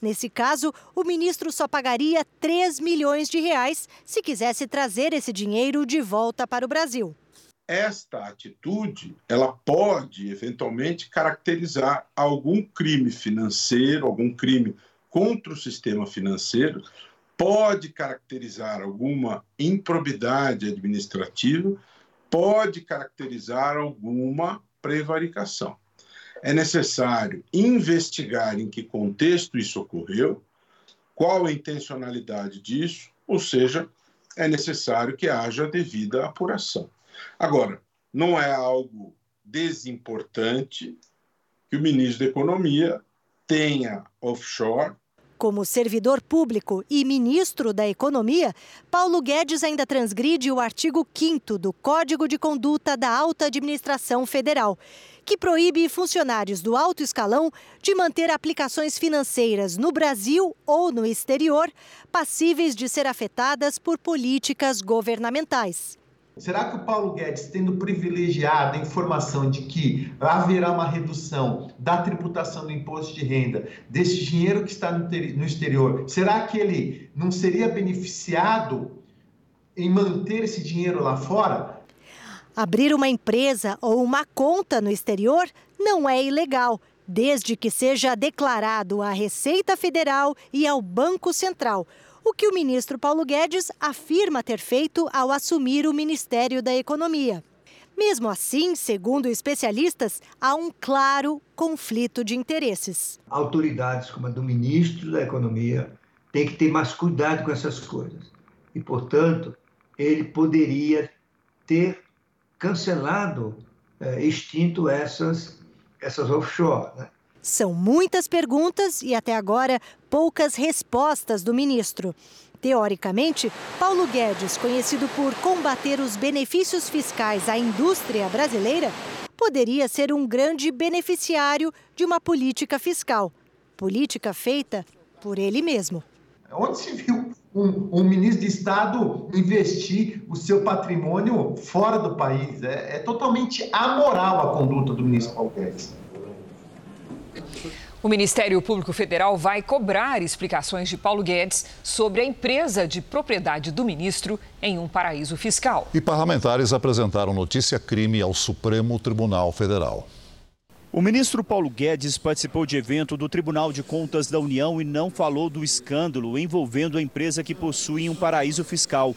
Nesse caso, o ministro só pagaria 3 milhões de reais se quisesse trazer esse dinheiro de volta para o Brasil. Esta atitude, ela pode eventualmente caracterizar algum crime financeiro, algum crime contra o sistema financeiro, pode caracterizar alguma improbidade administrativa, pode caracterizar alguma prevaricação. É necessário investigar em que contexto isso ocorreu, qual a intencionalidade disso, ou seja, é necessário que haja devida apuração. Agora, não é algo desimportante que o ministro da Economia tenha offshore Como servidor público e ministro da Economia, Paulo Guedes ainda transgride o artigo 5º do Código de Conduta da Alta Administração Federal, que proíbe funcionários do alto escalão de manter aplicações financeiras no Brasil ou no exterior, passíveis de ser afetadas por políticas governamentais. Será que o Paulo Guedes, tendo privilegiado a informação de que haverá uma redução da tributação do imposto de renda, desse dinheiro que está no exterior, será que ele não seria beneficiado em manter esse dinheiro lá fora? Abrir uma empresa ou uma conta no exterior não é ilegal, desde que seja declarado à Receita Federal e ao Banco Central, o que o ministro Paulo Guedes afirma ter feito ao assumir o Ministério da Economia. Mesmo assim, segundo especialistas, há um claro conflito de interesses. Autoridades como a do ministro da Economia têm que ter mais cuidado com essas coisas. E, portanto, ele poderia ter cancelado, extinto essas offshore, né? São muitas perguntas e, até agora, poucas respostas do ministro. Teoricamente, Paulo Guedes, conhecido por combater os benefícios fiscais à indústria brasileira, poderia ser um grande beneficiário de uma política fiscal. Política feita por ele mesmo. Onde se viu um ministro de Estado investir o seu patrimônio fora do país? É totalmente amoral a conduta do ministro Paulo Guedes. O Ministério Público Federal vai cobrar explicações de Paulo Guedes sobre a empresa de propriedade do ministro em um paraíso fiscal. E parlamentares apresentaram notícia-crime ao Supremo Tribunal Federal. O ministro Paulo Guedes participou de evento do Tribunal de Contas da União e não falou do escândalo envolvendo a empresa que possui um paraíso fiscal.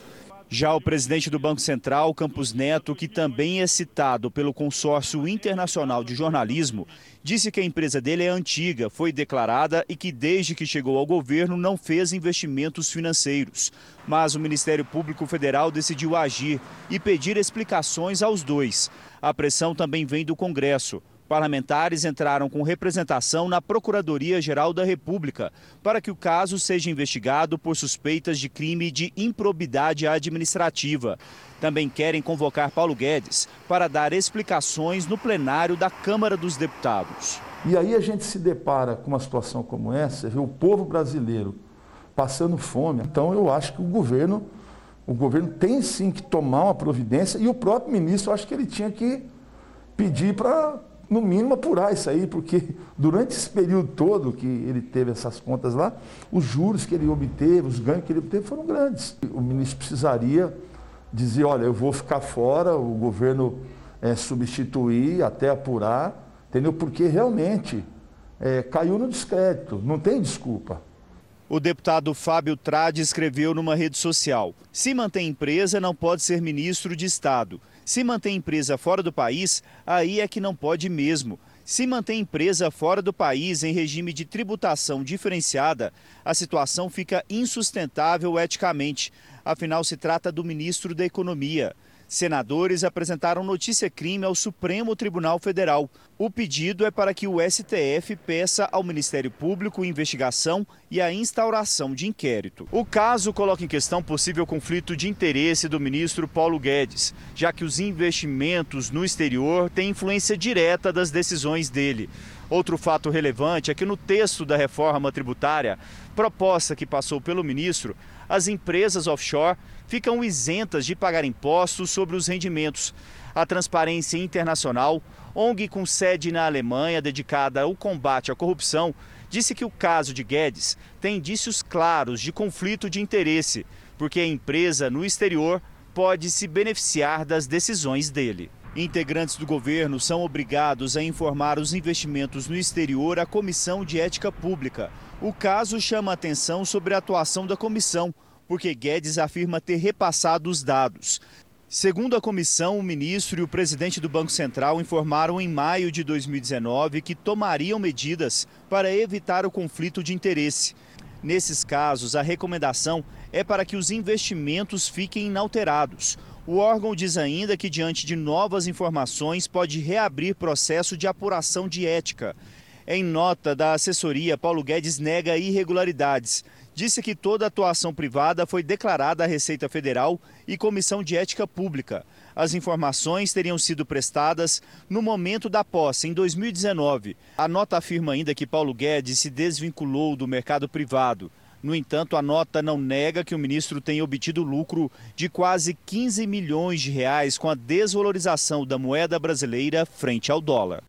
Já o presidente do Banco Central, Campos Neto, que também é citado pelo Consórcio Internacional de Jornalismo, disse que a empresa dele é antiga, foi declarada e que desde que chegou ao governo não fez investimentos financeiros. Mas o Ministério Público Federal decidiu agir e pedir explicações aos dois. A pressão também vem do Congresso. Parlamentares entraram com representação na Procuradoria-Geral da República para que o caso seja investigado por suspeitas de crime de improbidade administrativa. Também querem convocar Paulo Guedes para dar explicações no plenário da Câmara dos Deputados. E aí a gente se depara com uma situação como essa, o povo brasileiro passando fome. Então eu acho que o governo tem sim que tomar uma providência e o próprio ministro, eu acho que ele tinha que pedir para, no mínimo, apurar isso aí, porque durante esse período todo que ele teve essas contas lá, os juros que ele obteve, os ganhos que ele obteve foram grandes. O ministro precisaria dizer, olha, eu vou ficar fora, o governo substituir, até apurar, entendeu? Porque realmente caiu no descrédito, não tem desculpa. O deputado Fábio Trade escreveu numa rede social: se mantém empresa, não pode ser ministro de Estado. Se mantém empresa fora do país, aí é que não pode mesmo. Se mantém empresa fora do país em regime de tributação diferenciada, a situação fica insustentável eticamente. Afinal, se trata do ministro da Economia. Senadores apresentaram notícia-crime ao Supremo Tribunal Federal. O pedido é para que o STF peça ao Ministério Público investigação e a instauração de inquérito. O caso coloca em questão possível conflito de interesse do ministro Paulo Guedes, já que os investimentos no exterior têm influência direta das decisões dele. Outro fato relevante é que no texto da reforma tributária, proposta que passou pelo ministro, as empresas offshore ficam isentas de pagar impostos sobre os rendimentos. A Transparência Internacional, ONG com sede na Alemanha dedicada ao combate à corrupção, disse que o caso de Guedes tem indícios claros de conflito de interesse, porque a empresa no exterior pode se beneficiar das decisões dele. Integrantes do governo são obrigados a informar os investimentos no exterior à Comissão de Ética Pública. O caso chama atenção sobre a atuação da comissão, porque Guedes afirma ter repassado os dados. Segundo a comissão, o ministro e o presidente do Banco Central informaram em maio de 2019 que tomariam medidas para evitar o conflito de interesse. Nesses casos, a recomendação é para que os investimentos fiquem inalterados. O órgão diz ainda que, diante de novas informações, pode reabrir processo de apuração de ética. Em nota da assessoria, Paulo Guedes nega irregularidades. Disse que toda atuação privada foi declarada à Receita Federal e Comissão de Ética Pública. As informações teriam sido prestadas no momento da posse, em 2019. A nota afirma ainda que Paulo Guedes se desvinculou do mercado privado. No entanto, a nota não nega que o ministro tenha obtido lucro de quase 15 milhões de reais com a desvalorização da moeda brasileira frente ao dólar.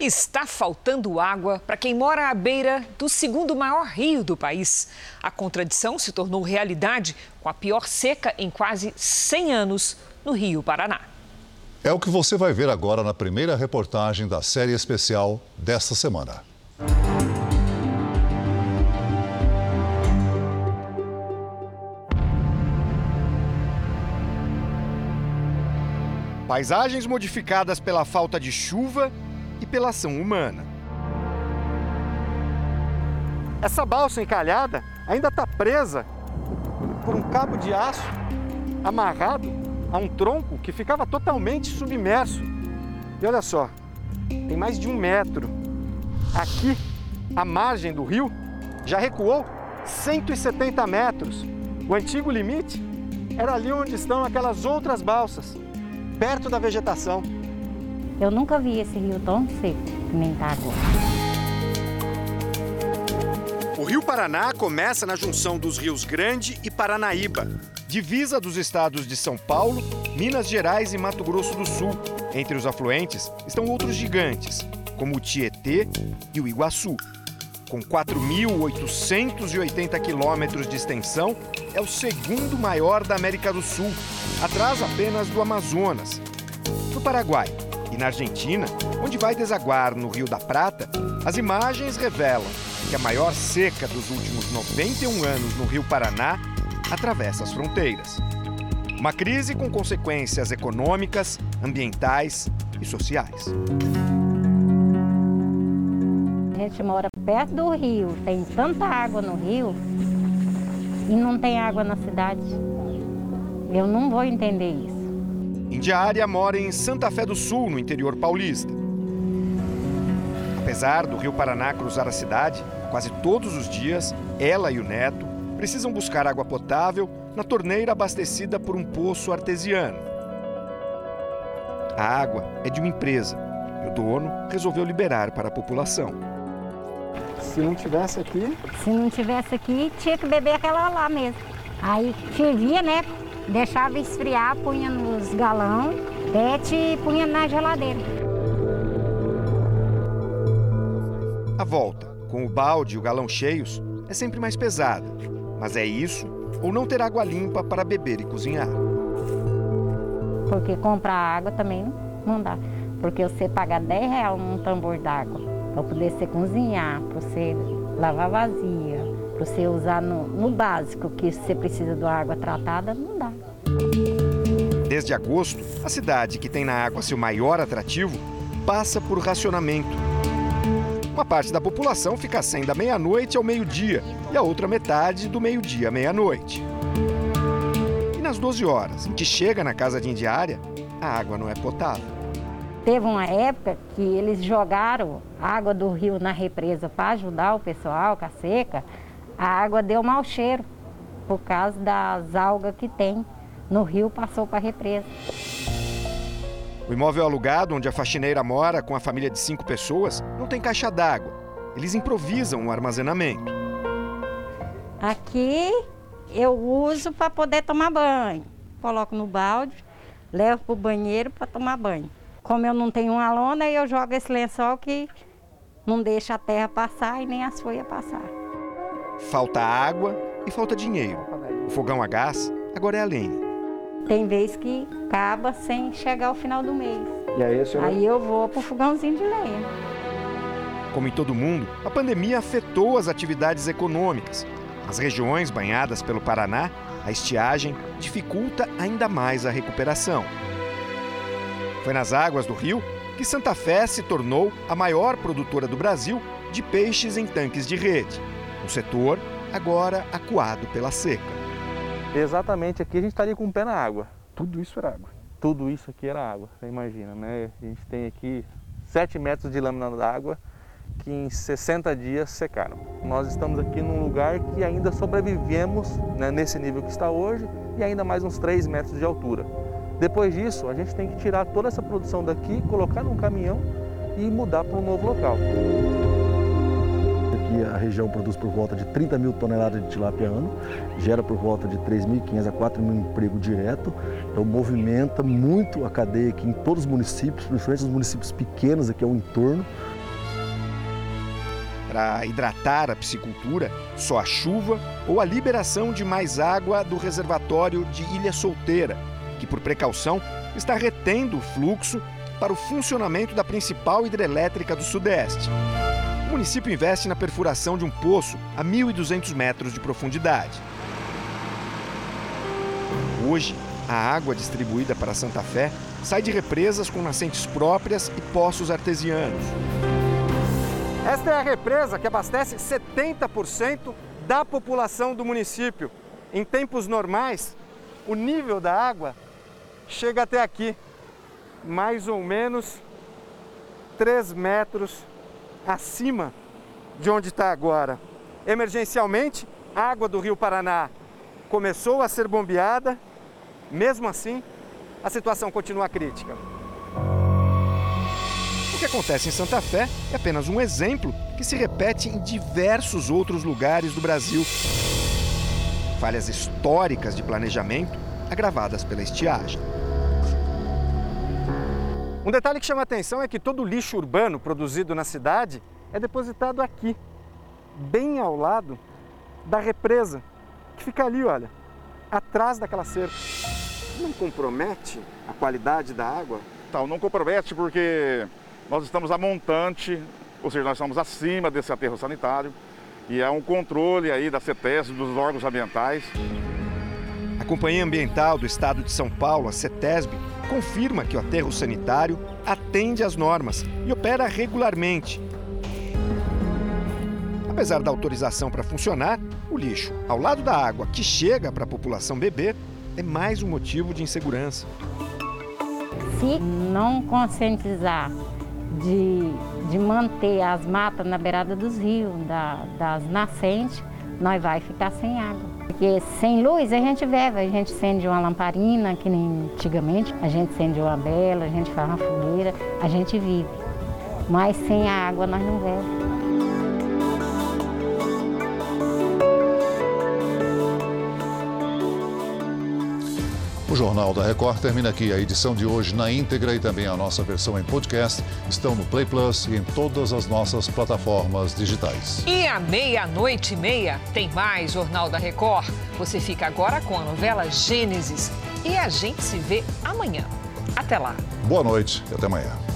Está faltando água para quem mora à beira do segundo maior rio do país. A contradição se tornou realidade com a pior seca em quase 100 anos no Rio Paraná. É o que você vai ver agora na primeira reportagem da série especial desta semana. Paisagens modificadas pela falta de chuva e pela ação humana. Essa balsa encalhada ainda está presa por um cabo de aço amarrado a um tronco que ficava totalmente submerso. E olha só, tem mais de 1 metro. Aqui, a margem do rio já recuou 170 metros. O antigo limite era ali onde estão aquelas outras balsas, perto da vegetação. Eu nunca vi esse rio tão seco, nem tá agora. O Rio Paraná começa na junção dos rios Grande e Paranaíba, divisa dos estados de São Paulo, Minas Gerais e Mato Grosso do Sul. Entre os afluentes estão outros gigantes, como o Tietê e o Iguaçu. Com 4.880 quilômetros de extensão, é o segundo maior da América do Sul, atrás apenas do Amazonas. No Paraguai e na Argentina, onde vai desaguar no Rio da Prata, as imagens revelam que a maior seca dos últimos 91 anos no Rio Paraná atravessa as fronteiras. Uma crise com consequências econômicas, ambientais e sociais. A gente mora perto do rio, tem tanta água no rio e não tem água na cidade. Eu não vou entender isso. Indiária mora em Santa Fé do Sul, no interior paulista. Apesar do Rio Paraná cruzar a cidade, quase todos os dias, ela e o neto precisam buscar água potável na torneira abastecida por um poço artesiano. A água é de uma empresa e o dono resolveu liberar para a população. Se não tivesse aqui, tinha que beber aquela lá mesmo. Aí fervia, né? Deixava esfriar, punha nos galão, pet e punha na geladeira. A volta, com o balde e o galão cheios, é sempre mais pesada. Mas é isso ou não ter água limpa para beber e cozinhar. Porque comprar água também não dá. Porque você paga R$10 num tambor d'água, para poder você cozinhar, para você lavar vazia, para você usar no básico, que você precisa de água tratada, não dá. Desde agosto, a cidade que tem na água seu maior atrativo passa por racionamento. Uma parte da população fica sem da meia-noite ao meio-dia e a outra metade do meio-dia à meia-noite. E nas 12 horas em que chega na casa de Indiária, a água não é potável. Teve uma época que eles jogaram água do rio na represa para ajudar o pessoal com a seca. A água deu mau cheiro por causa das algas que tem no rio, passou para a represa. O imóvel alugado, onde a faxineira mora com a família de 5 pessoas, não tem caixa d'água. Eles improvisam um armazenamento. Aqui eu uso para poder tomar banho. Coloco no balde, levo para o banheiro para tomar banho. Como eu não tenho uma lona, eu jogo esse lençol que não deixa a terra passar e nem as folhas passar. Falta água e falta dinheiro. O fogão a gás agora é a lenha. Tem vez que acaba sem chegar ao final do mês. E aí, senhora? Aí eu vou pro fogãozinho de lenha. Como em todo mundo, a pandemia afetou as atividades econômicas. Nas regiões banhadas pelo Paraná, a estiagem dificulta ainda mais a recuperação. Foi nas águas do rio que Santa Fé se tornou a maior produtora do Brasil de peixes em tanques de rede. Um setor agora acuado pela seca. Exatamente aqui a gente estaria com o pé na água. Tudo isso era água. Tudo isso aqui era água, você imagina, né? A gente tem aqui 7 metros de lâmina d'água que em 60 dias secaram. Nós estamos aqui num lugar que ainda sobrevivemos, né, nesse nível que está hoje, e ainda mais uns 3 metros de altura. Depois disso, a gente tem que tirar toda essa produção daqui, colocar num caminhão e mudar para um novo local. Aqui a região produz por volta de 30 mil toneladas de tilápia ano, gera por volta de 3.500 a 4.000 empregos direto, então movimenta muito a cadeia aqui em todos os municípios, principalmente os municípios pequenos aqui ao entorno. Para hidratar a piscicultura, só a chuva ou a liberação de mais água do reservatório de Ilha Solteira, que por precaução está retendo o fluxo para o funcionamento da principal hidrelétrica do Sudeste. O município investe na perfuração de um poço a 1.200 metros de profundidade. Hoje, a água distribuída para Santa Fé sai de represas com nascentes próprias e poços artesianos. Esta é a represa que abastece 70% da população do município. Em tempos normais, o nível da água chega até aqui, mais ou menos 3 metros acima de onde está agora. Emergencialmente, a água do Rio Paraná começou a ser bombeada, mesmo assim, a situação continua crítica. O que acontece em Santa Fé é apenas um exemplo que se repete em diversos outros lugares do Brasil. Falhas históricas de planejamento agravadas pela estiagem. Um detalhe que chama a atenção é que todo o lixo urbano produzido na cidade é depositado aqui, bem ao lado da represa, que fica ali, olha, atrás daquela cerca. Não compromete a qualidade da água? Tal, não compromete porque nós estamos a montante, ou seja, nós estamos acima desse aterro sanitário e há um controle aí da CETESB, dos órgãos ambientais. A Companhia Ambiental do Estado de São Paulo, a CETESB, confirma que o aterro sanitário atende às normas e opera regularmente. Apesar da autorização para funcionar, o lixo ao lado da água que chega para a população beber é mais um motivo de insegurança. Se não conscientizar de manter as matas na beirada dos rios, das nascentes, nós vai ficar sem água. Porque sem luz a gente bebe, a gente acende uma lamparina, que nem antigamente, a gente acende uma vela, a gente faz uma fogueira, a gente vive. Mas sem a água nós não bebemos. O Jornal da Record termina aqui. A edição de hoje na íntegra e também a nossa versão em podcast estão no Play Plus e em todas as nossas plataformas digitais. E à meia-noite e meia tem mais Jornal da Record. Você fica agora com a novela Gênesis e a gente se vê amanhã. Até lá. Boa noite e até amanhã.